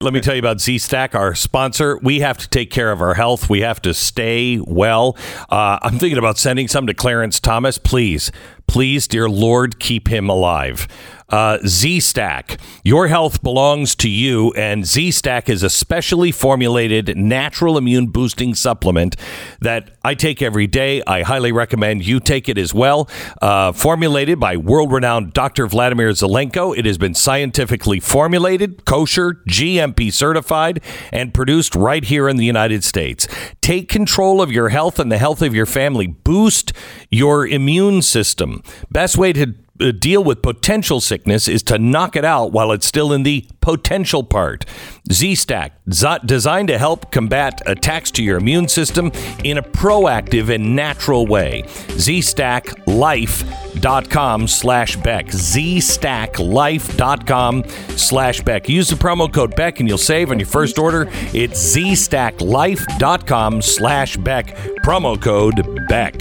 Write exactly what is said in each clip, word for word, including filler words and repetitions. Let me tell you about Z-Stack, our sponsor. We have to take care of our health. We have to stay well. Uh, I'm thinking about sending some to Clarence Thomas. Please, please, dear Lord, keep him alive. Uh, Z-Stack, your health belongs to you, and Z-Stack is a specially formulated natural immune boosting supplement that I take every day. I highly recommend you take it as well. Uh, formulated by world-renowned Doctor Vladimir Zelenko, it has been scientifically formulated, kosher, G M P certified, and produced right here in the United States. Take control of your health and the health of your family. Boost your immune system. Best way to deal with potential sickness is to knock it out while it's still in the potential part. Z-Stack, designed to help combat attacks to your immune system in a proactive and natural way. Z-StackLife.com slash Beck. Z-StackLife.com slash Beck. Use the promo code Beck and you'll save on your first order. It's Z-StackLife.com slash Beck. Promo code Beck.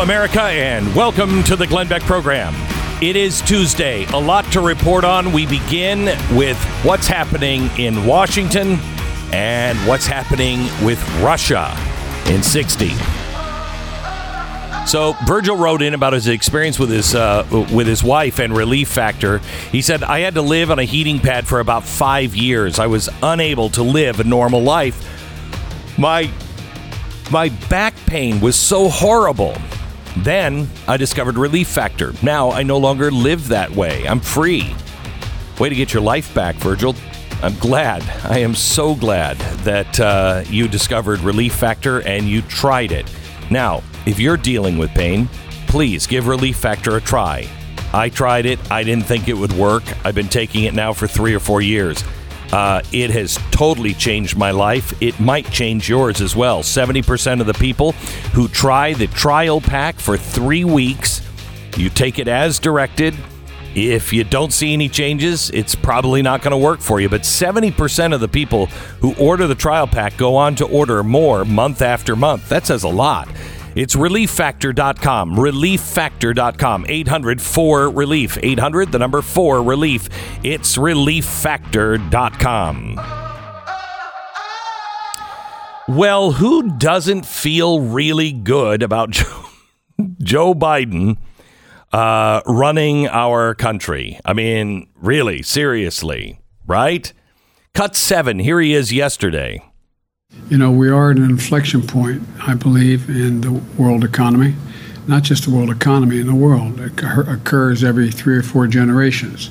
America, and welcome to the Glenn Beck program. It is Tuesday. A lot to report on. We begin with what's happening in Washington and what's happening with Russia in sixty. So Virgil wrote in about his experience with his uh, with his wife and Relief Factor. He said, I had to live on a heating pad for about five years. I was unable to live a normal life. My my back pain was so horrible. Then I discovered Relief Factor. Now I no longer live that way. I'm free. Way to get your life back, Virgil. I'm glad. I am so glad that uh, you discovered Relief Factor and you tried it. Now, if you're dealing with pain, please give Relief Factor a try. I tried it. I didn't think it would work. I've been taking it now for three or four years. Uh, it has totally changed my life. It might change yours as well. seventy percent of the people who try the trial pack for three weeks, you take it as directed. If you don't see any changes, it's probably not going to work for you. But seventy percent of the people who order the trial pack go on to order more month after month. That says a lot. It's relief factor dot com, relief factor dot com, eight hundred four relief, eight hundred, the number four, relief. It's relief factor dot com. Well, who doesn't feel really good about Joe, Joe Biden uh, running our country? I mean, really, seriously, right? Cut seven, here he is yesterday. You know, we are at an inflection point, I believe, in the world economy. Not just the world economy, in the world. It occurs every three or four generations.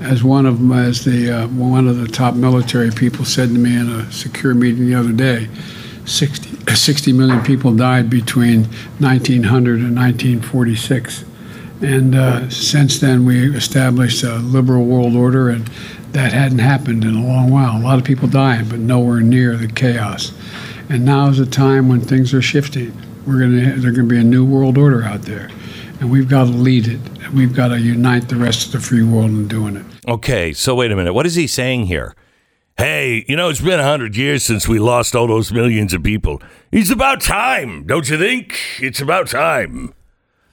As one of them, as the uh, one of the top military people said to me in a secure meeting the other day, sixty, sixty million people died between nineteen hundred and nineteen forty-six. And uh, since then, we established a liberal world order, and that hadn't happened in a long while. A lot of people dying, but nowhere near the chaos. And now is a time when things are shifting. We're going to there's going to be a new world order out there, and we've got to lead it. And we've got to unite the rest of the free world in doing it. Okay, so wait a minute. What is he saying here? Hey, you know, it's been a hundred years since we lost all those millions of people. It's about time, don't you think? It's about time.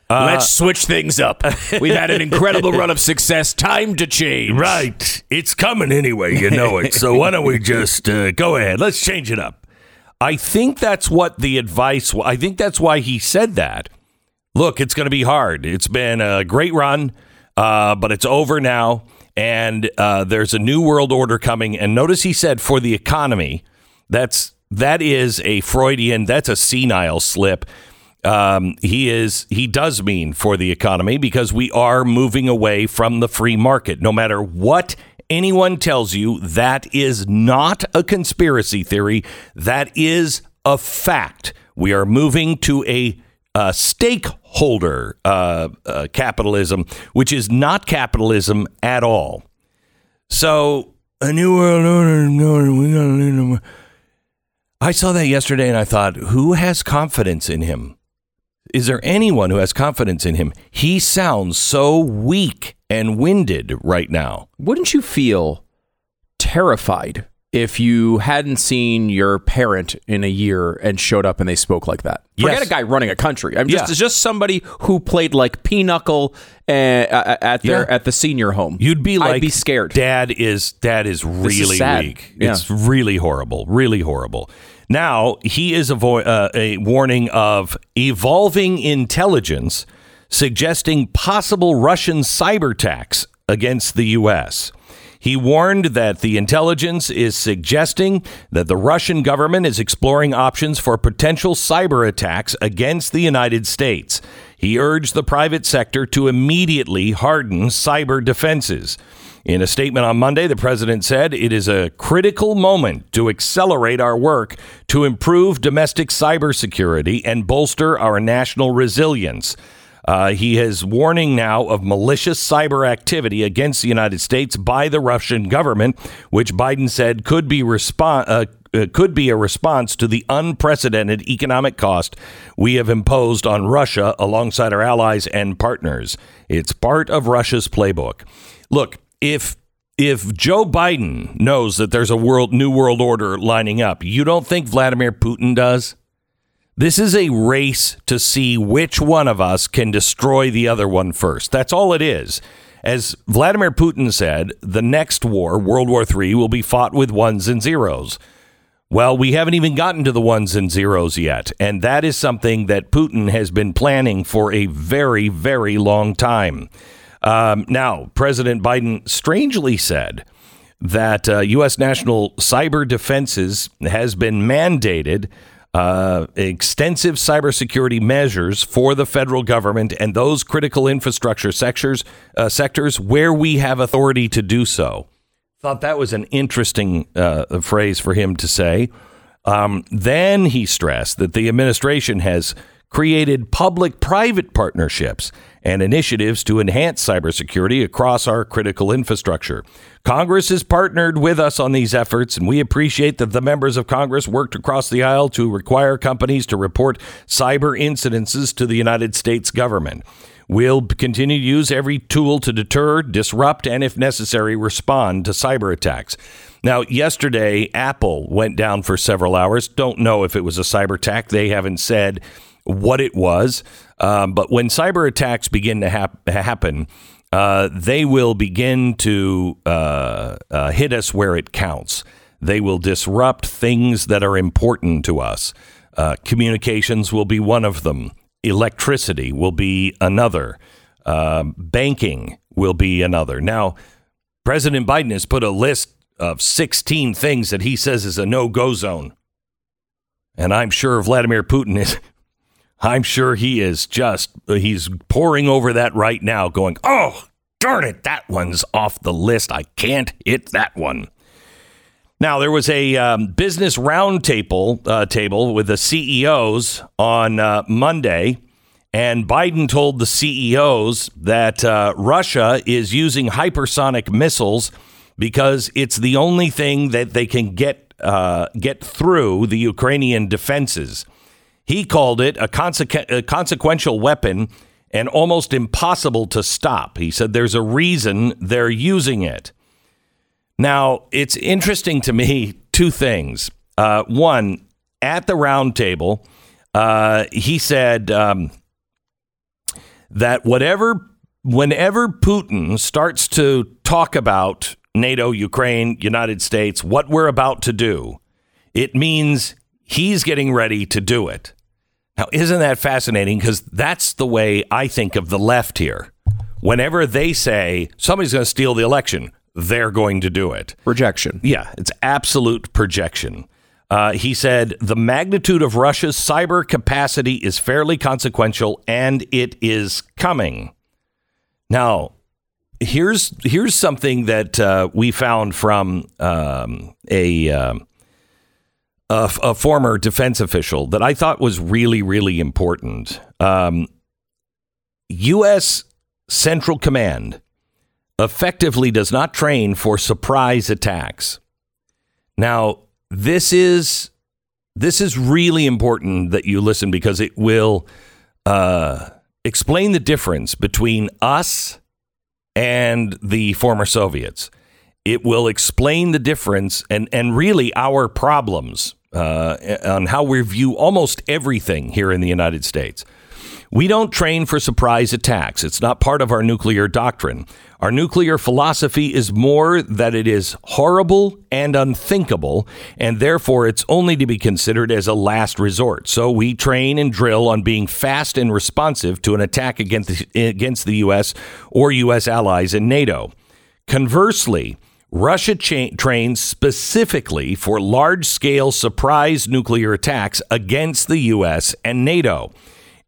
Uh, Let's switch things up. We've had an incredible run of success. Time to change. Right. It's coming anyway. You know it. So why don't we just uh, go ahead? Let's change it up. I think that's what the advice was. I think that's why he said that. Look, it's going to be hard. It's been a great run. uh, but it's over now. And uh, there's a new world order coming. And notice he said for the economy, that's that is a Freudian, that's a senile slip. Um, he is he does mean for the economy, because we are moving away from the free market. No matter what anyone tells you, that is not a conspiracy theory. That is a fact. We are moving to a Uh, stakeholder uh, uh, capitalism, which is not capitalism at all. So a new world order. No, we gotta lead them. I saw that yesterday, and I thought, who has confidence in him? Is there anyone who has confidence in him? He sounds so weak and winded right now. Wouldn't you feel terrified if you hadn't seen your parent in a year and showed up and they spoke like that? Forget yes. a guy running a country. I'm just yeah. just somebody who played like Pinochle uh, at their yeah. at the senior home. You'd be like, I'd be scared. Dad is dad is really is weak. Yeah. It's really horrible, really horrible. Now he is a, vo- uh, a warning of evolving intelligence suggesting possible Russian cyber attacks against the U S. He warned that the intelligence is suggesting that the Russian government is exploring options for potential cyber attacks against the United States. He urged the private sector to immediately harden cyber defenses. In a statement on Monday, the president said it is a critical moment to accelerate our work to improve domestic cybersecurity and bolster our national resilience. Uh, he is warning now of malicious cyber activity against the United States by the Russian government, which Biden said could be respo- uh, uh, could be a response to the unprecedented economic cost we have imposed on Russia alongside our allies and partners. It's part of Russia's playbook. Look, if if Joe Biden knows that there's a world new world order lining up, you don't think Vladimir Putin does? This is a race to see which one of us can destroy the other one first. That's all it is. As Vladimir Putin said, the next war, World War Three, will be fought with ones and zeros. Well, we haven't even gotten to the ones and zeros yet. And that is something that Putin has been planning for a very, very long time. Um, now, President Biden strangely said that uh, U S national cyber defenses has been mandated Uh, extensive cybersecurity measures for the federal government and those critical infrastructure sectors, uh, sectors where we have authority to do so. Thought that was an interesting uh, phrase for him to say. Um, then he stressed that the administration has created public-private partnerships and initiatives to enhance cybersecurity across our critical infrastructure. Congress has partnered with us on these efforts, and we appreciate that the members of Congress worked across the aisle to require companies to report cyber incidences to the United States government. We'll continue to use every tool to deter, disrupt, and if necessary, respond to cyber attacks. Now, yesterday, Apple went down for several hours. Don't know if it was a cyber attack. They haven't said what it was. Um, but when cyber attacks begin to hap- happen, uh, they will begin to uh, uh, hit us where it counts. They will disrupt things that are important to us. Uh, communications will be one of them. Electricity will be another. Uh, banking will be another. Now, President Biden has put a list of sixteen things that he says is a no-go zone. And I'm sure Vladimir Putin is... I'm sure he is just, he's poring over that right now going, oh, darn it, that one's off the list. I can't hit that one. Now, there was a um, business roundtable uh, table with the C E Os on uh, Monday, and Biden told the C E Os that uh, Russia is using hypersonic missiles because it's the only thing that they can get uh, get through the Ukrainian defenses. He called it a, consequ- a consequential weapon and almost impossible to stop. He said there's a reason they're using it. Now, it's interesting to me, two things. Uh, one, at the round table, uh, he said um, that whatever, whenever Putin starts to talk about NATO, Ukraine, United States, what we're about to do, it means he's getting ready to do it. Now, isn't that fascinating? Because that's the way I think of the left here. Whenever they say somebody's going to steal the election, they're going to do it. Projection. Yeah, it's absolute projection. Uh, he said the magnitude of Russia's cyber capacity is fairly consequential, and it is coming. Now, here's here's something that uh, we found from um, a, um, a a former defense official that I thought was really, really important. Um, U S Central Command effectively does not train for surprise attacks. Now, this is this is really important that you listen, because it will uh, explain the difference between us and the former Soviets. It will explain the difference and, and really our problems uh, on how we view almost everything here in the United States. We don't train for surprise attacks. It's not part of our nuclear doctrine. Our nuclear philosophy is more that it is horrible and unthinkable, and therefore it's only to be considered as a last resort. So we train and drill on being fast and responsive to an attack against the, against the U S or U S allies in NATO. Conversely, Russia cha- trains specifically for large-scale surprise nuclear attacks against the U S and NATO.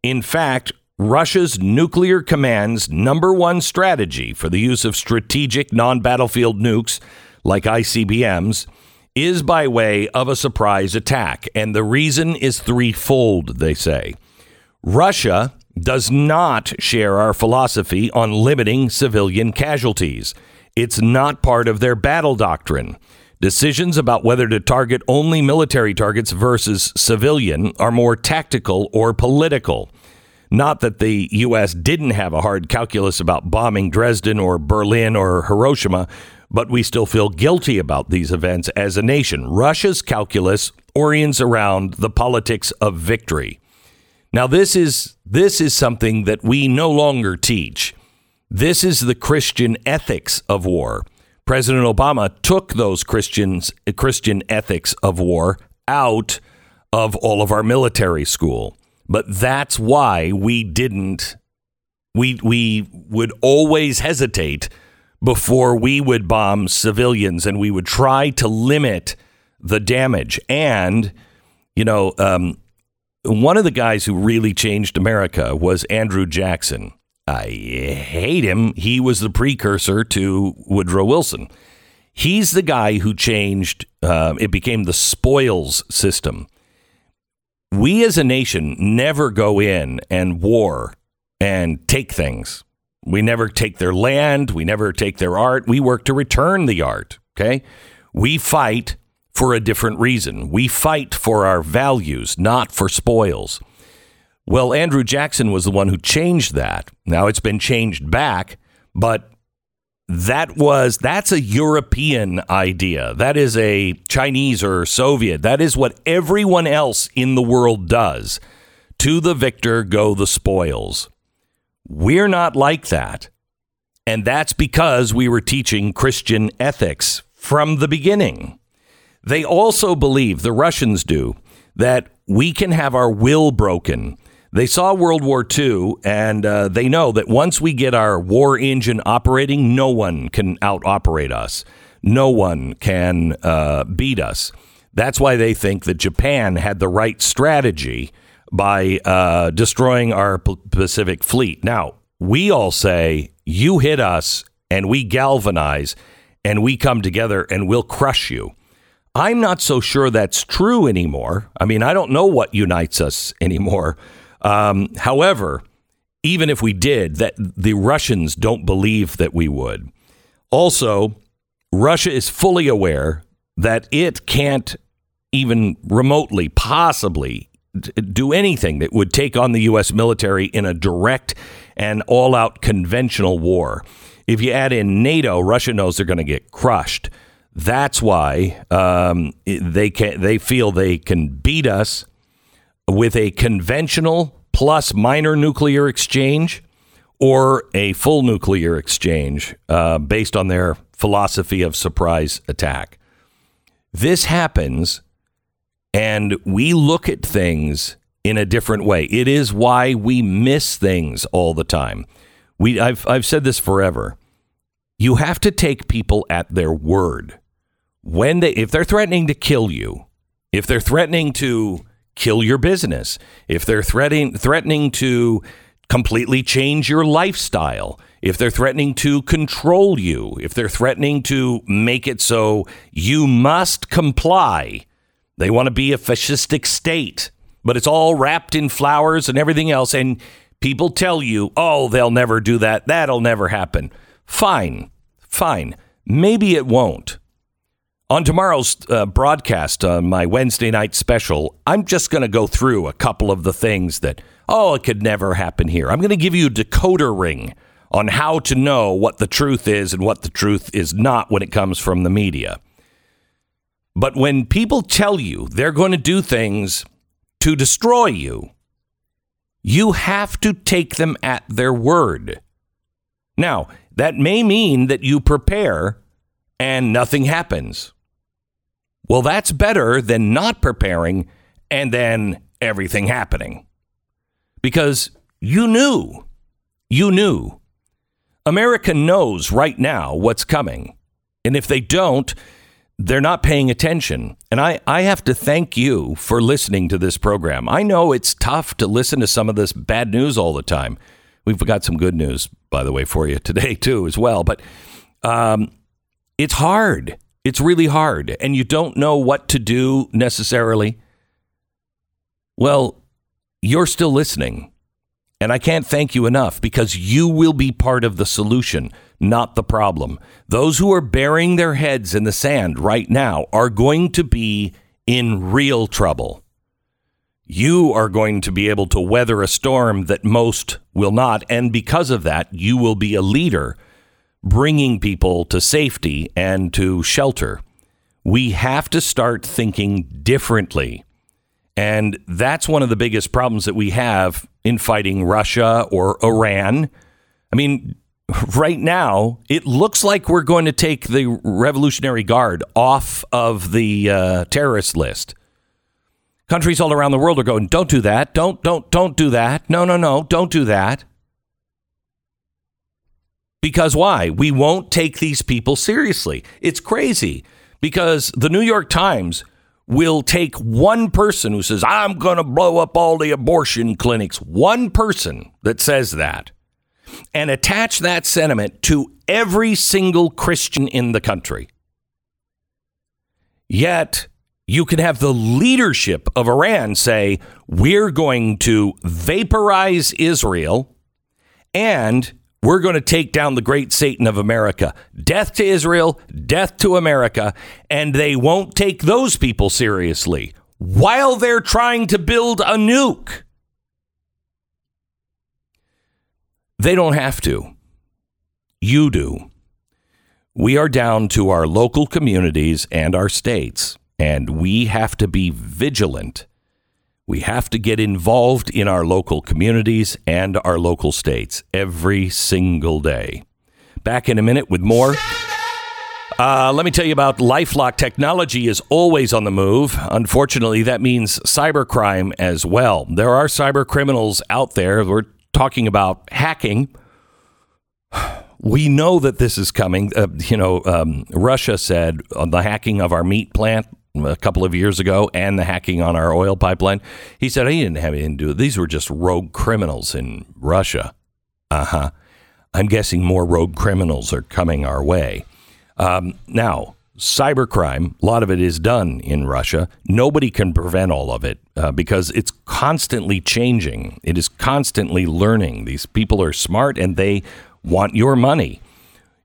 In fact, Russia's nuclear command's number one strategy for the use of strategic non-battlefield nukes like I C B Ms is by way of a surprise attack. And the reason is threefold, they say. Russia does not share our philosophy on limiting civilian casualties. It's not part of their battle doctrine. Decisions about whether to target only military targets versus civilian are more tactical or political. Not that the U S didn't have a hard calculus about bombing Dresden or Berlin or Hiroshima, but we still feel guilty about these events as a nation. Russia's calculus orients around the politics of victory. Now, this is this is something that we no longer teach. This is the Christian ethics of war. President Obama took those Christians, Christian ethics of war out of all of our military school. But that's why we didn't, we, we would always hesitate before we would bomb civilians, and we would try to limit the damage. And, you know, um, one of the guys who really changed America was Andrew Jackson. I hate him. He was the precursor to Woodrow Wilson. He's the guy who changed. Uh, it became the spoils system. We as a nation never go in and war and take things. We never take their land. We never take their art. We work to return the art. OK, we fight for a different reason. We fight for our values, not for spoils. Well, Andrew Jackson was the one who changed that. Now it's been changed back, but that was that's a European idea. That is a Chinese or Soviet. That is what everyone else in the world does. To the victor go the spoils. We're not like that. And that's because we were teaching Christian ethics from the beginning. They also believe, the Russians do, that we can have our will broken. They saw World War Two, and uh, they know that once we get our war engine operating, no one can out-operate us. No one can uh, beat us. That's why they think that Japan had the right strategy by uh, destroying our Pacific Fleet. Now, we all say, you hit us, and we galvanize, and we come together, and we'll crush you. I'm not so sure that's true anymore. I mean, I don't know what unites us anymore. Um, however, even if we did, that the Russians don't believe that we would. Also, Russia is fully aware that it can't even remotely, possibly d- do anything that would take on the U S military in a direct and all-out conventional war. If you add in NATO, Russia knows they're going to get crushed. That's why um, they can, they feel they can beat us with a conventional plus minor nuclear exchange or a full nuclear exchange uh, based on their philosophy of surprise attack. This happens, and we look at things in a different way. It is why we miss things all the time. We I've I've said this forever. You have to take people at their word. When they if they're threatening to kill you, if they're threatening to kill your business, if they're threatening threatening to completely change your lifestyle, if they're threatening to control you, if they're threatening to make it so you must comply, they want to be a fascistic state, but it's all wrapped in flowers and everything else. And people tell you, oh, they'll never do that. That'll never happen. Fine. Fine. Maybe it won't. On tomorrow's uh, broadcast, on uh, my Wednesday night special, I'm just going to go through a couple of the things that, oh, it could never happen here. I'm going to give you a decoder ring on how to know what the truth is and what the truth is not when it comes from the media. But when people tell you they're going to do things to destroy you, you have to take them at their word. Now, that may mean that you prepare and nothing happens. Well, that's better than not preparing and then everything happening. Because you knew, you knew. America knows right now what's coming. And if they don't, they're not paying attention. And I, I have to thank you for listening to this program. I know it's tough to listen to some of this bad news all the time. We've got some good news, by the way, for you today, too, as well. But um, it's hard. It's really hard. And you don't know what to do necessarily. Well, you're still listening. And I can't thank you enough, because you will be part of the solution, not the problem. Those who are burying their heads in the sand right now are going to be in real trouble. You are going to be able to weather a storm that most will not. And because of that, you will be a leader bringing people to safety and to shelter. We have to start thinking differently. And that's one of the biggest problems that we have in fighting Russia or Iran. I mean, right now, it looks like we're going to take the Revolutionary Guard off of the uh, terrorist list. Countries all around the world are going, don't do that. Don't, don't, don't do that. No, no, no, don't do that. Because why? We won't take these people seriously. It's crazy, because the New York Times will take one person who says, I'm going to blow up all the abortion clinics, one person that says that, and attach that sentiment to every single Christian in the country. Yet you can have the leadership of Iran say, we're going to vaporize Israel and we're going to take down the great Satan of America. Death to Israel, death to America. And they won't take those people seriously while they're trying to build a nuke. They don't have to. You do. We are down to our local communities and our states, and we have to be vigilant. We have to get involved in our local communities and our local states every single day. Back in a minute with more. Uh, let me tell you about LifeLock. Technology is always on the move. Unfortunately, that means cybercrime as well. There are cyber criminals out there. We're talking about hacking. We know that this is coming. Uh, you know, um, Russia said on the hacking of our meat plant a couple of years ago, and the hacking on our oil pipeline. He said he didn't have anything to do. These were just rogue criminals in Russia. Uh-huh. I'm guessing more rogue criminals are coming our way. Um, now, cybercrime, a lot of it is done in Russia. Nobody can prevent all of it uh, because it's constantly changing. It is constantly learning. These people are smart and they want your money.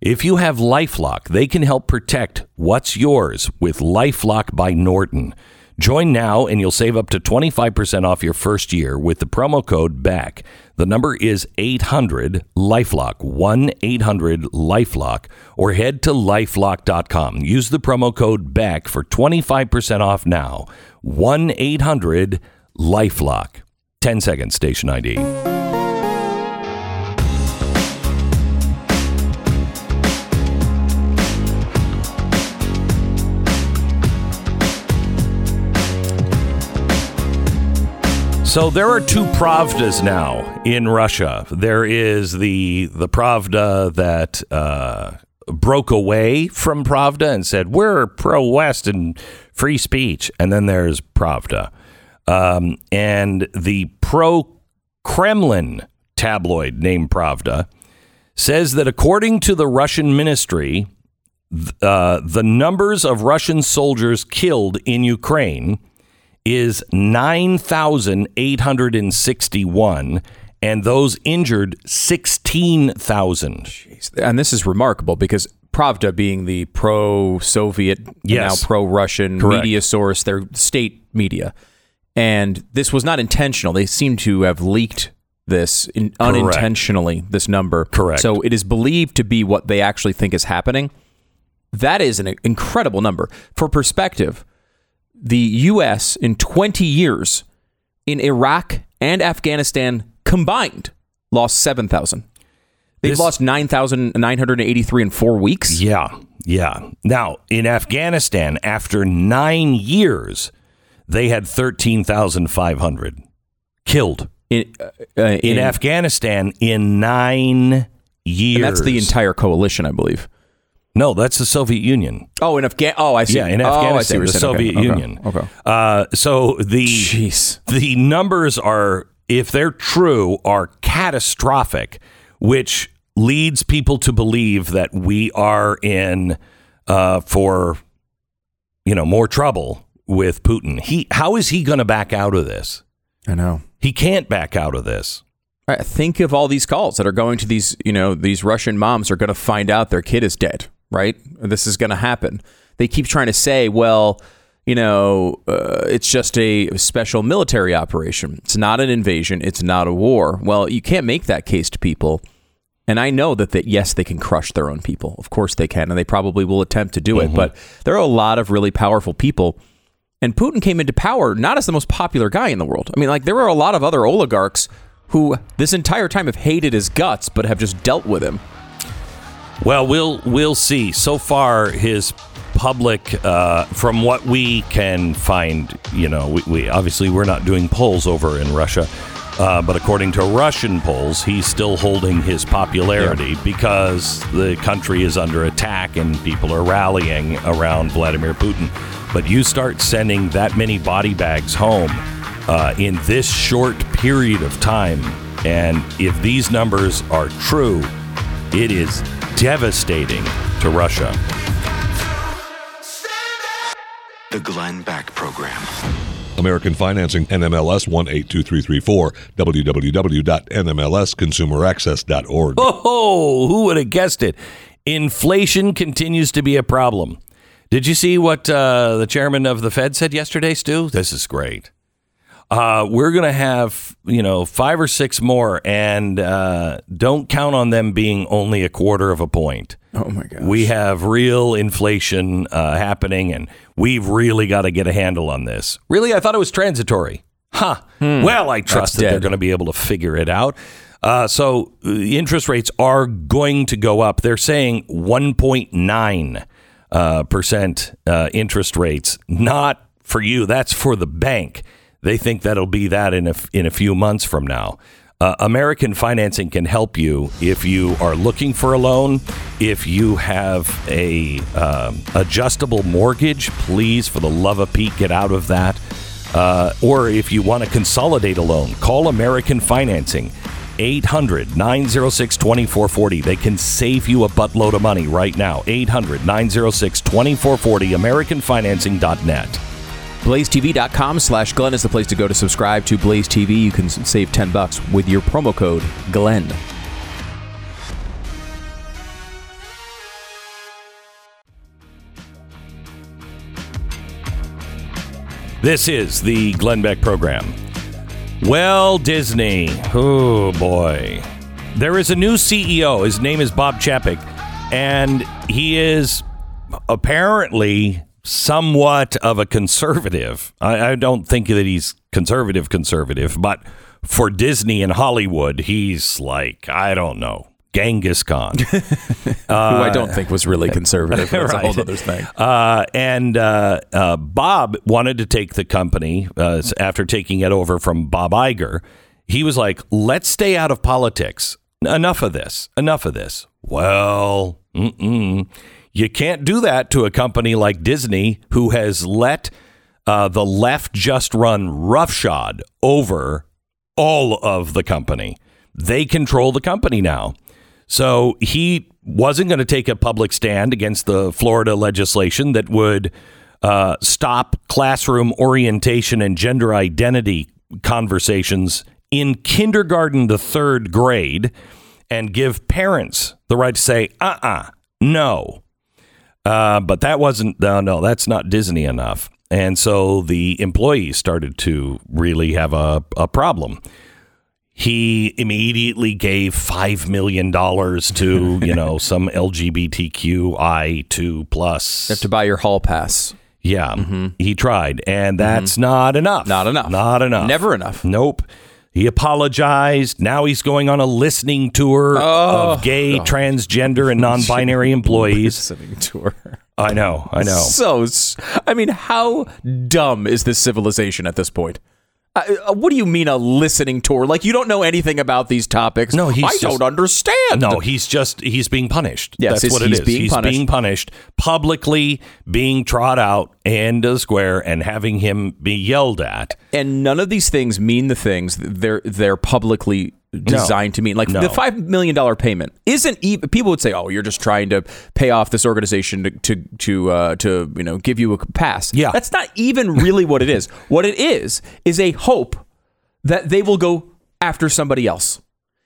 If you have LifeLock, they can help protect what's yours with LifeLock by Norton. Join now and you'll save up to twenty-five percent off your first year with the promo code BACK. The number is eight hundred LifeLock, one eight hundred LifeLock, or head to LifeLock dot com. Use the promo code BACK for twenty-five percent off now. one eight hundred LifeLock. ten seconds, station I D. So there are two Pravdas now in Russia. There is the the Pravda that uh, broke away from Pravda and said, we're pro-West and free speech. And then there's Pravda. Um, and the pro-Kremlin tabloid named Pravda says that according to the Russian ministry, uh, the numbers of Russian soldiers killed in Ukraine is nine thousand eight hundred sixty-one and those injured sixteen thousand. Jeez. And this is remarkable because Pravda, being the pro-Soviet, yes. now pro-Russian Correct. media source, their state media, and this was not intentional. They seem to have leaked this in, unintentionally, this number. Correct. So it is believed to be what they actually think is happening. That is an incredible number. For perspective, the U S in twenty years in Iraq and Afghanistan combined lost seven thousand. They've this, lost nine thousand nine hundred eighty-three in four weeks. Yeah, yeah. Now, in Afghanistan, after nine years, they had thirteen thousand five hundred killed in, uh, uh, in, in Afghanistan in nine years. And that's the entire coalition, I believe. No, that's the Soviet Union. Oh, in Afghan. Oh, I see. Yeah, in oh, Afghanistan, the Soviet okay. Union. Okay. okay. Uh, so the Jeez. the numbers are, if they're true, are catastrophic, which leads people to believe that we are in uh, for, you know, more trouble with Putin. He, how is he going to back out of this? I know he can't back out of this. All right, think of all these calls that are going to these, you know, these Russian moms are going to find out their kid is dead. Right. This is going to happen. They keep trying to say, well, you know, uh, it's just a special military operation. It's not an invasion. It's not a war. Well, you can't make that case to people. And I know that, that yes, they can crush their own people. Of course they can. And they probably will attempt to do mm-hmm. it. But there are a lot of really powerful people. And Putin came into power not as the most popular guy in the world. I mean, like there are a lot of other oligarchs who this entire time have hated his guts, but have just dealt with him. Well, we'll we'll see. So far, his public, uh, from what we can find, you know, we, we obviously we're not doing polls over in Russia, uh, but according to Russian polls, he's still holding his popularity yeah. because the country is under attack and people are rallying around Vladimir Putin. But you start sending that many body bags home uh, in this short period of time, and if these numbers are true, it is devastating to Russia. The Glenn Beck Program. American Financing, N M L S one eight two three three four, w w w dot n m l s consumer access dot org. Oh, who would have guessed it? Inflation continues to be a problem. Did you see what uh, the chairman of the Fed said yesterday, Stu? This is great. Uh, we're going to have, you know, five or six more, and uh, don't count on them being only a quarter of a point. Oh, my gosh. We have real inflation uh, happening, and we've really got to get a handle on this. Really? I thought it was transitory. Huh. Hmm. Well, I trust That's that dead. They're going to be able to figure it out. Uh, so uh, interest rates are going to go up. They're saying one point nine uh, percent uh, interest rates. Not for you. That's for the bank. They think that'll be that in a, in a few months from now. Uh, American Financing can help you if you are looking for a loan. If you have a um, adjustable mortgage, please, for the love of Pete, get out of that. Uh, or if you want to consolidate a loan, call American Financing, eight hundred nine oh six two four four oh. They can save you a buttload of money right now. eight hundred nine oh six two four four oh, american financing dot net. blaze t v dot com slash Glenn is the place to go to subscribe to Blaze T V. You can save ten bucks with your promo code Glenn. This is the Glenn Beck Program. Well, Disney. Oh, boy. There is a new C E O. His name is Bob Chapek, and he is apparently somewhat of a conservative. I, I don't think that he's conservative conservative, but for Disney and Hollywood, he's like, I don't know, Genghis Khan. uh, Who I don't think was really conservative. That's right. A whole other thing. Uh, and uh, uh, Bob wanted to take the company uh, after taking it over from Bob Iger. He was like, let's stay out of politics. Enough of this. Enough of this. Well, mm-mm. You can't do that to a company like Disney, who has let uh, the left just run roughshod over all of the company. They control the company now. So he wasn't going to take a public stand against the Florida legislation that would uh, stop classroom orientation and gender identity conversations in kindergarten to third grade and give parents the right to say, uh-uh, no. Uh, but that wasn't, no, no, that's not Disney enough. And so the employees started to really have a, a problem. He immediately gave five million dollars to, you know, some L G B T Q I two plus. You have to buy your hall pass. Yeah, mm-hmm. He tried. And that's mm-hmm. not enough. Not enough. Not enough. Never enough. Nope. He apologized. Now he's going on a listening tour oh, of gay, God. transgender, and non-binary employees. Listening tour. I know. I know. So, I mean, how dumb is this civilization at this point? Uh, what do you mean a listening tour? Like, you don't know anything about these topics. No, he's I just, don't understand. No, he's just, he's being punished. Yes, that's what it is. Being he's punished. being punished, publicly being trot out and the square and having him be yelled at. And none of these things mean the things they're they're publicly designed no, to mean. Like, no. the five million dollars payment isn't even, people would say, oh, you're just trying to pay off this organization to, to, to, uh, to you know, give you a pass. Yeah. That's not even really what it is. What it is, is a hope that they will go after somebody else.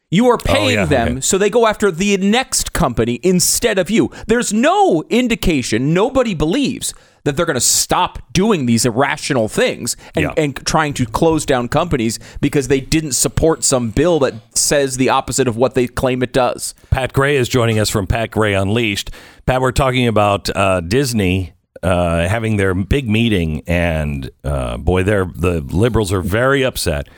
You are paying oh, yeah, them, okay. so they go after the next company instead of you. There's no indication, nobody believes that they're going to stop doing these irrational things and, yeah. and trying to close down companies because they didn't support some bill that says the opposite of what they claim it does. Pat Gray is joining us from Pat Gray Unleashed. Pat, we're talking about uh, Disney uh, having their big meeting, and uh, boy, they're, the liberals are very upset.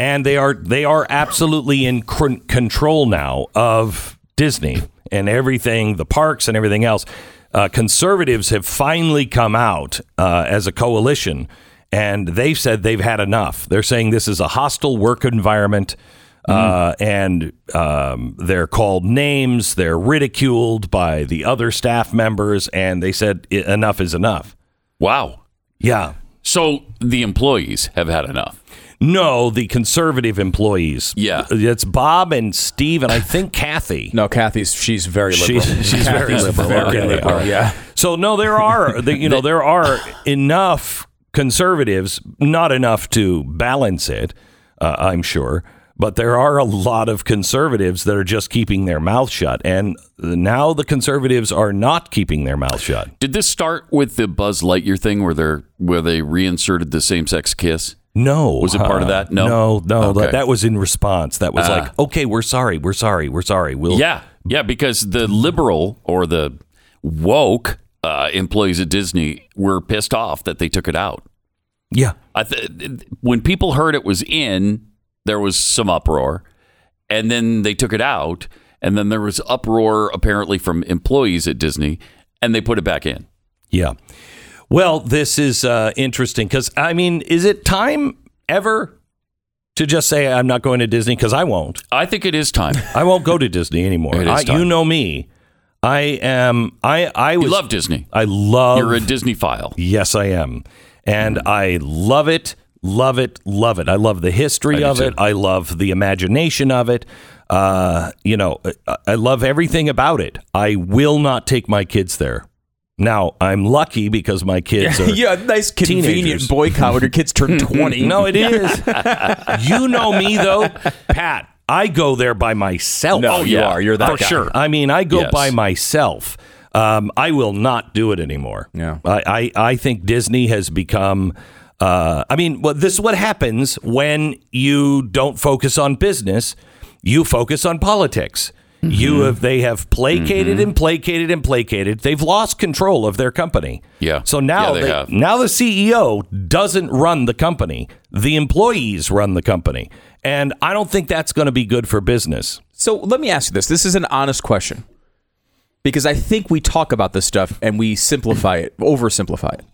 And they are they are absolutely in control now of Disney and everything, the parks and everything else. Uh, conservatives have finally come out uh, as a coalition, and they've said they've had enough. They're saying this is a hostile work environment, uh, mm-hmm. and um, they're called names. They're ridiculed by the other staff members, and they said enough is enough. Wow. Yeah. So the employees have had enough. No, the conservative employees. Yeah. It's Bob and Steve and I think Kathy. No, Kathy's, she's very liberal. She's, she's very liberal. Very liberal. Okay. Yeah. So, no, there are, you know, there are enough conservatives, not enough to balance it, uh, I'm sure. But there are a lot of conservatives that are just keeping their mouth shut. And now the conservatives are not keeping their mouth shut. Did this start with the Buzz Lightyear thing where they're, where they reinserted the same-sex kiss? No. Was it part uh, of that? No, no, no. Okay. That, that was in response. That was uh, like, okay, we're sorry, we're sorry, we're sorry. We'll yeah, yeah, because the liberal or the woke uh, employees at Disney were pissed off that they took it out. Yeah, I th- when people heard it was in, there was some uproar, and then they took it out, and then there was uproar apparently from employees at Disney, and they put it back in. Yeah. Well, this is uh, interesting because, I mean, is it time ever to just say I'm not going to Disney? Because I won't. I think it is time. I won't go to Disney anymore. It is time. I, you know me. I am. I, I was, you love Disney. I love. You're a Disney-phile. Yes, I am. And I love it, love it, love it. I love the history of it. I love the imagination of it. Uh, you know, I love everything about it. I will not take my kids there. Now, I'm lucky because my kids are yeah, nice convenient teenagers. Boycott when your kids turn twenty. No, it is. You know me, though, Pat. I go there by myself. No, oh, you yeah. are. You're that For guy. Sure. I mean, I go yes. by myself. Um, I will not do it anymore. Yeah. I, I, I think Disney has become... Uh, I mean, well, this is what happens when you don't focus on business. You focus on politics. Mm-hmm. You have they have placated mm-hmm. and placated and placated. They've lost control of their company. Yeah. So now yeah, they they, now the C E O doesn't run the company. The employees run the company. And I don't think that's going to be good for business. So let me ask you this. This is an honest question, because I think we talk about this stuff and we simplify it, oversimplify it.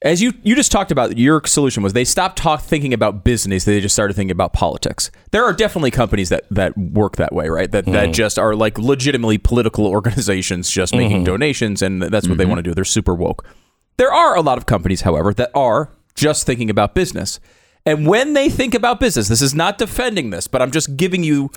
As you, you just talked about, your solution was they stopped talk, thinking about business. They just started thinking about politics. There are definitely companies that, that work that way, right? That mm. that just are like legitimately political organizations just mm-hmm. making donations, and that's what mm-hmm. they want to do. They're super woke. There are a lot of companies, however, that are just thinking about business. And when they think about business, this is not defending this, but I'm just giving you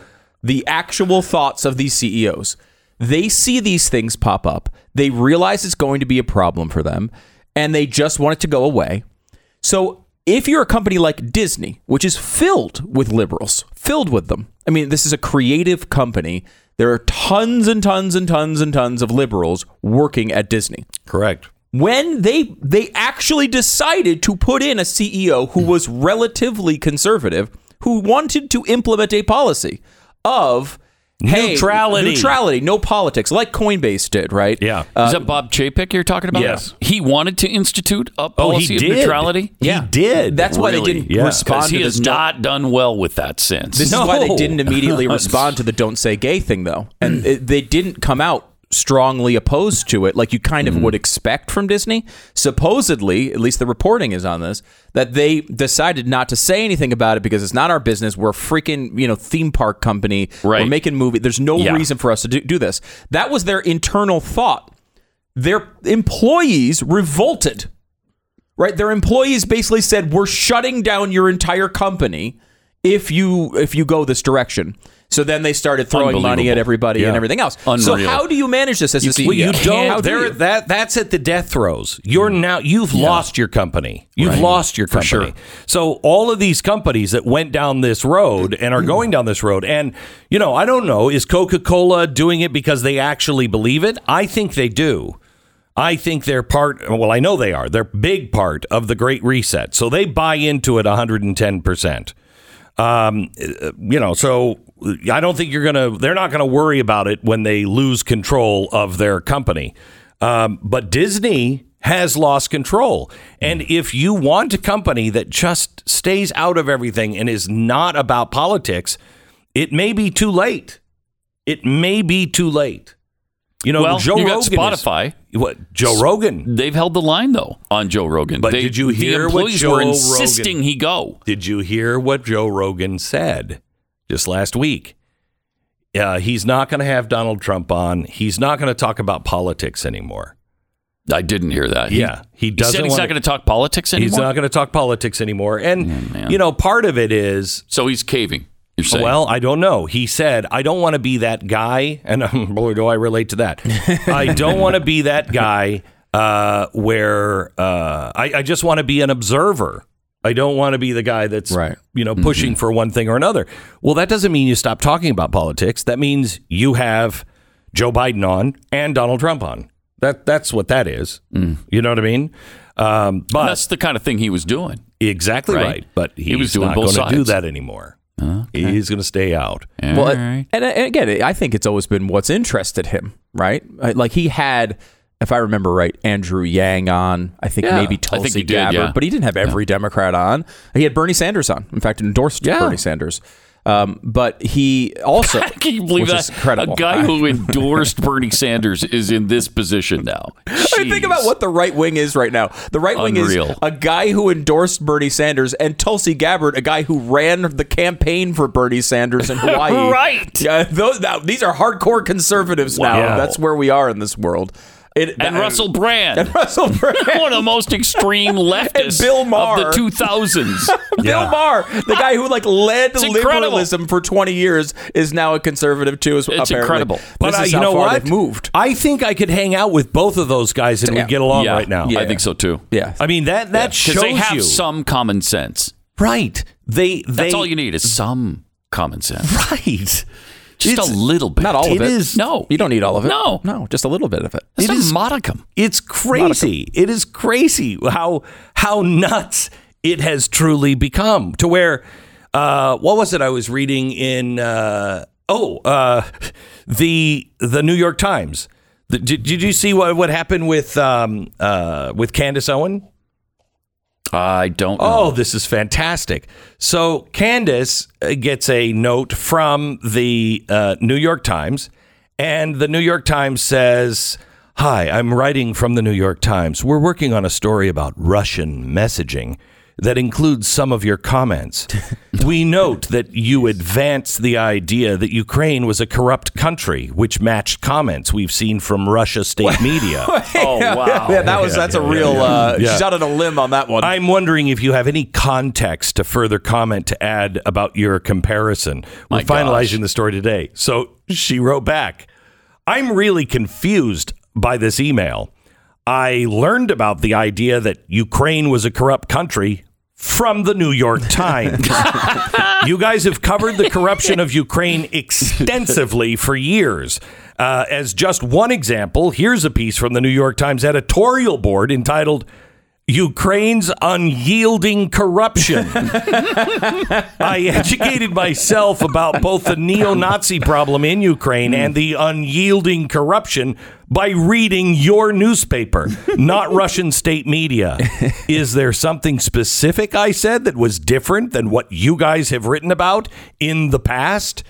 the actual thoughts of these C E Os. They see these things pop up. They realize it's going to be a problem for them, and they just want it to go away. So if you're a company like Disney, which is filled with liberals, filled with them. I mean, this is a creative company. There are tons and tons and tons and tons of liberals working at Disney. Correct. When they they actually decided to put in a C E O who was relatively conservative, who wanted to implement a policy of Hey, neutrality. Neutrality, no politics, like Coinbase did, right? Yeah. Uh, Is that Bob Chapek you're talking about? Yes. He wanted to institute a policy oh, he of neutrality? Yeah. He did. That's really? why they didn't yeah. respond to he has no- not done well with that since. This no. is why they didn't immediately respond to the don't say gay thing, though. And it, they didn't come out strongly opposed to it, like you kind of mm-hmm. would expect from Disney. Supposedly, at least the reporting is on this, that they decided not to say anything about it because it's not our business. We're a freaking, you know, theme park company. Right. We're making movies. There's no yeah. reason for us to do, do this. That was their internal thought. Their employees revolted, right? Their employees basically said, we're shutting down your entire company if you if you go this direction. So then they started throwing money at everybody yeah. and everything else. Unreal. So how do you manage this as a C E O? Well, you don't. Do you? That that's at the death throes. You're mm. now you've yeah. lost your company. You've right. lost your company. For sure. So all of these companies that went down this road and are going down this road, and you know, I don't know, is Coca-Cola doing it because they actually believe it? I think they do. I think they're part. Well, I know they are. They're big part of the Great Reset. So they buy into it one hundred ten percent. Um, you know, so I don't think you're going to they're not going to worry about it when they lose control of their company. Um, but Disney has lost control. And if you want a company that just stays out of everything and is not about politics, it may be too late. It may be too late. You know, well, Joe you got Rogan Spotify. Is, what Joe Rogan? They've held the line though on Joe Rogan. But they, did you hear the employees what Joe were insisting Rogan, he go? Did you hear what Joe Rogan said just last week? Uh, he's not going to have Donald Trump on. He's not going to talk about politics anymore. I didn't hear that. Yeah, he, he doesn't. He said he's wanna, not going to talk politics anymore. He's not going to talk politics anymore. And mm, you know, part of it is so he's caving. Well, I don't know. He said, I don't want to be that guy. And um, boy, do I relate to that. I don't want to be that guy uh, where uh, I, I just want to be an observer. I don't want to be the guy that's, right. you know, pushing mm-hmm. for one thing or another. Well, that doesn't mean you stop talking about politics. That means you have Joe Biden on and Donald Trump on. That That's what that is. Mm. You know what I mean? Um, but that's the kind of thing he was doing. Exactly right. right. But he's he was doing not going to do that anymore. Okay. He's going to stay out. All well, right. and, and again, I think it's always been what's interested him, right? Like he had, if I remember right, Andrew Yang on. I think yeah. maybe Tulsi I think he Gabbard, did, yeah. but he didn't have every yeah. Democrat on. He had Bernie Sanders on. In fact, endorsed yeah. Bernie Sanders. Um, but he also, God, can you believe that? Incredible. A guy who endorsed Bernie Sanders is in this position now. Jeez. I mean, think about what the right wing is right now. The right wing Unreal. is a guy who endorsed Bernie Sanders and Tulsi Gabbard, a guy who ran the campaign for Bernie Sanders in Hawaii. right. Yeah, those, now, these are hardcore conservatives wow. now. That's where we are in this world. It, and, that, Russell Brand, and Russell Brand. One of the most extreme leftists Bill Maher. of the two thousands. Bill yeah. Maher, the guy who like led it's liberalism incredible. for twenty years, is now a conservative too. It's apparently. incredible. But uh, you know what? Moved. I think I could hang out with both of those guys and we get along yeah. right now. Yeah. I think so too. Yeah. I mean, that, that yeah. shows they have you. some common sense. Right. They, they, That's all you need is some common sense. Right. Just it's, a little bit. Not all of it. it. Is, no. You don't need all of it. No. No, just a little bit of it. It's it is modicum. It's crazy. Modicum. It is crazy how how nuts it has truly become to where, uh, what was it I was reading in, uh, oh, uh, the the New York Times. The, did, did you see what, what happened with, um, uh, with Candace Owen? I don't know. Oh, this is fantastic. So Candace gets a note from the uh, New York Times, and the New York Times says, "Hi, I'm writing from the New York Times. We're working on a story about Russian messaging that includes some of your comments. We note that you advance the idea that Ukraine was a corrupt country, which matched comments we've seen from Russia state media." Oh, wow. Yeah, that was, that's a real, uh, yeah. She's out on a limb on that one. "I'm wondering if you have any context to further comment to add about your comparison. We're My finalizing gosh. the story today." So she wrote back, "I'm really confused by this email. I learned about the idea that Ukraine was a corrupt country from the New York Times. You guys have covered the corruption of Ukraine extensively for years. Uh, as just one example, here's a piece from the New York Times editorial board entitled Ukraine's Unyielding Corruption. I educated myself about both the neo-Nazi problem in Ukraine and the unyielding corruption by reading your newspaper, not Russian state media. Is there something specific I said that was different than what you guys have written about in the past?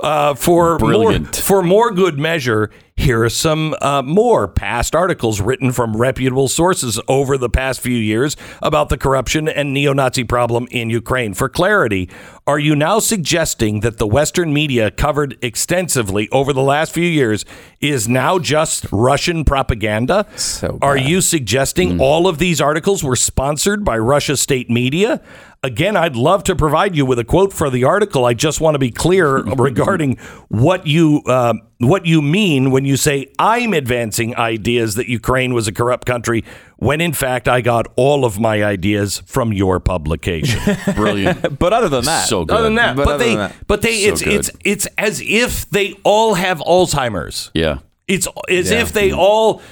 Uh, for Brilliant. more for more good measure, here are some uh, more past articles written from reputable sources over the past few years about the corruption and neo-Nazi problem in Ukraine. For clarity, are you now suggesting that the Western media covered extensively over the last few years is now just Russian propaganda? So are you suggesting mm. all of these articles were sponsored by Russia state media? Again, I'd love to provide you with a quote for the article. I just want to be clear regarding what you uh, what you mean when you say I'm advancing ideas that Ukraine was a corrupt country, when in fact I got all of my ideas from your publication." Brilliant. But other than that, so good. Other than that, but, but they, than that, but they, so it's good. it's it's as if they all have Alzheimer's. Yeah, it's as yeah. if they all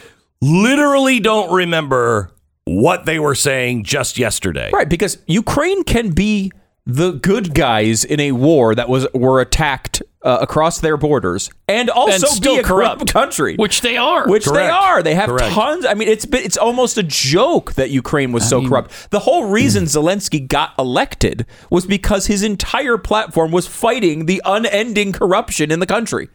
literally don't remember what they were saying just yesterday. Right, because Ukraine can be the good guys in a war that was were attacked uh, across their borders and also and be a corrupt, corrupt country. Which they are. Which Correct. they are. They have Correct. tons. I mean, it's it's almost a joke that Ukraine was I so mean, corrupt. The whole reason Zelensky got elected was because his entire platform was fighting the unending corruption in the country.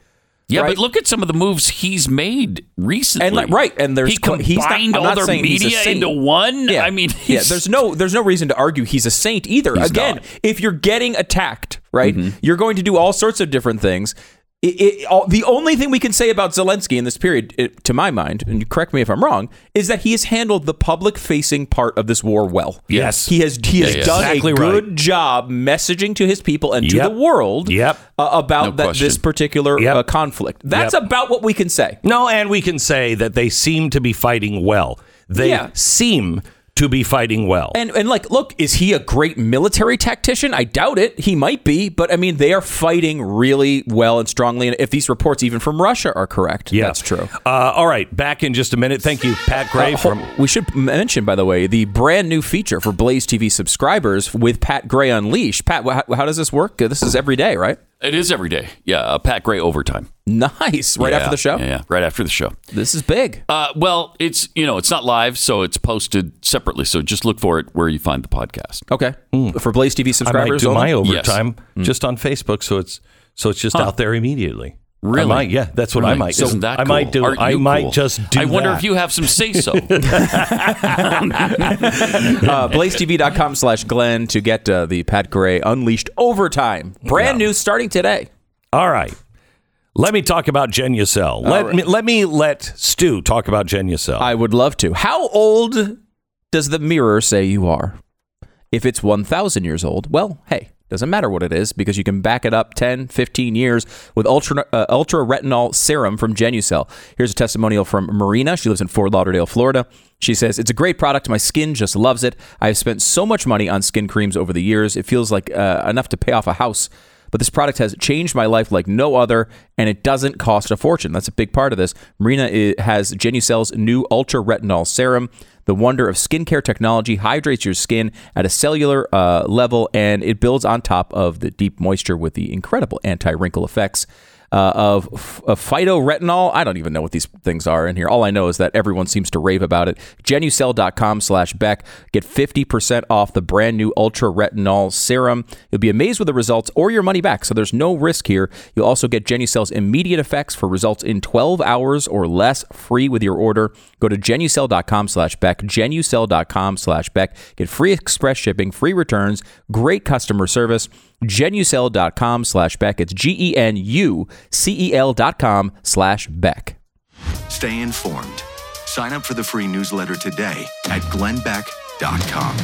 Yeah, right? But look at some of the moves he's made recently. And, right, and there's he combined he's not, all their media into one. Yeah. I mean, yeah, there's no there's no reason to argue he's a saint either. Again, not. if you're getting attacked, right, mm-hmm. you're going to do all sorts of different things. It, it, all, the only thing we can say about Zelensky in this period, it, to my mind, and correct me if I'm wrong, is that he has handled the public-facing part of this war well. Yes. He has He yeah, has yeah, done exactly a good right. job messaging to his people and to yep. the world yep. uh, about no that, question. this particular yep. uh, conflict. That's yep. about what we can say. No, and we can say that they seem to be fighting well. They yeah. seem to be fighting well. And, and like, look, is he a great military tactician? I doubt it. He might be, but I mean, they are fighting really well and strongly. And if these reports, even from Russia, are correct, yeah. that's true. Uh, all right, back in just a minute. Thank you, Pat Gray. Uh, from- we should mention, by the way, the brand new feature for Blaze T V subscribers with Pat Gray Unleashed. Pat, how, how does this work? This is every day, right? It is every day. Yeah, uh, Pat Gray overtime. Nice. Right yeah, after the show? Yeah, yeah, right after the show. This is big. Uh, well, it's, you know, it's not live, so it's posted separately. So just look for it where you find the podcast. Okay. Mm. For Blaze T V subscribers, I might do my overtime yes. just on Facebook, so it's so it's just huh. out there immediately. Really? I might, yeah, that's what really? I might. Isn't that I cool? might do. Aren't I might cool? just do. I wonder that. if you have some say so. uh, blaze T V dot com slash Glenn to get uh, the Pat Gray Unleashed overtime, brand yeah. new, starting today. All right, let me talk about Genucel. Let right. me let me let Stu talk about Genucel. I would love to. How old does the mirror say you are? If it's one thousand years old, well, hey. Doesn't matter what it is, because you can back it up ten, fifteen years with Ultra uh, Ultra Retinol Serum from Genucel. Here's a testimonial from Marina. She lives in Fort Lauderdale, Florida. She says, "It's a great product. My skin just loves it. I've spent so much money on skin creams over the years. It feels like uh, enough to pay off a house. But this product has changed my life like no other, and it doesn't cost a fortune." That's a big part of this. Marina has Genucel's new Ultra Retinol Serum. The wonder of skincare technology hydrates your skin at a cellular uh, level, and it builds on top of the deep moisture with the incredible anti-wrinkle effects. uh, of, of phytoretinol. I don't even know what these things are in here. All I know is that everyone seems to rave about it. Genucel.com slash Beck. Get fifty percent off the brand new Ultra Retinol Serum. You'll be amazed with the results or your money back, so there's no risk here. You'll also get Genucel's immediate effects for results in twelve hours or less free with your order. Go to Genucel.com slash Beck. Genucel.com slash Beck. Get free express shipping, free returns, great customer service. Genucel.com slash Beck. It's G-E-N-U-C-E-L dot com slash Beck. Stay informed. Sign up for the free newsletter today at Glenbeck dot com.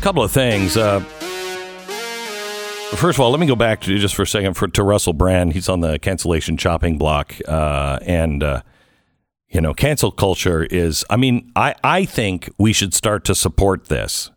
Couple of things. Uh, first of all, let me go back to just for a second for to Russell Brand. He's on the cancellation chopping block, uh, and uh, you know, cancel culture is. I mean, I I think we should start to support this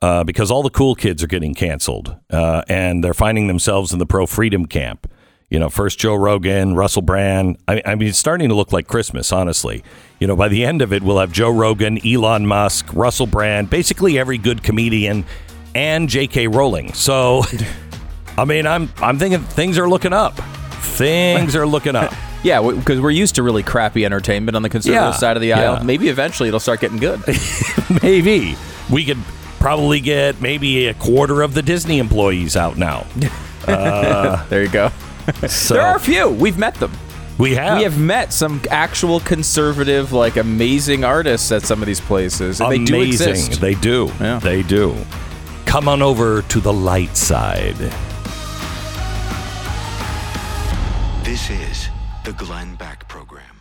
uh, because all the cool kids are getting canceled, uh, and they're finding themselves in the pro freedom camp. You know, first Joe Rogan, Russell Brand. I, I mean, it's starting to look like Christmas, honestly. You know, by the end of it, we'll have Joe Rogan, Elon Musk, Russell Brand, basically every good comedian, and J K. Rowling. So, I mean, I'm I'm thinking things are looking up. Things are looking up. Yeah, because we're used to really crappy entertainment on the conservative yeah, side of the aisle. Yeah. Maybe eventually it'll start getting good. Maybe. We could probably get maybe a quarter of the Disney employees out now. Uh, there you go. So, there are a few. We've met them. We have. We have met some actual conservative, like amazing artists at some of these places. And amazing. They do exist. They do. Yeah. They do. Come on over to the light side. This is the Glenn Beck Program.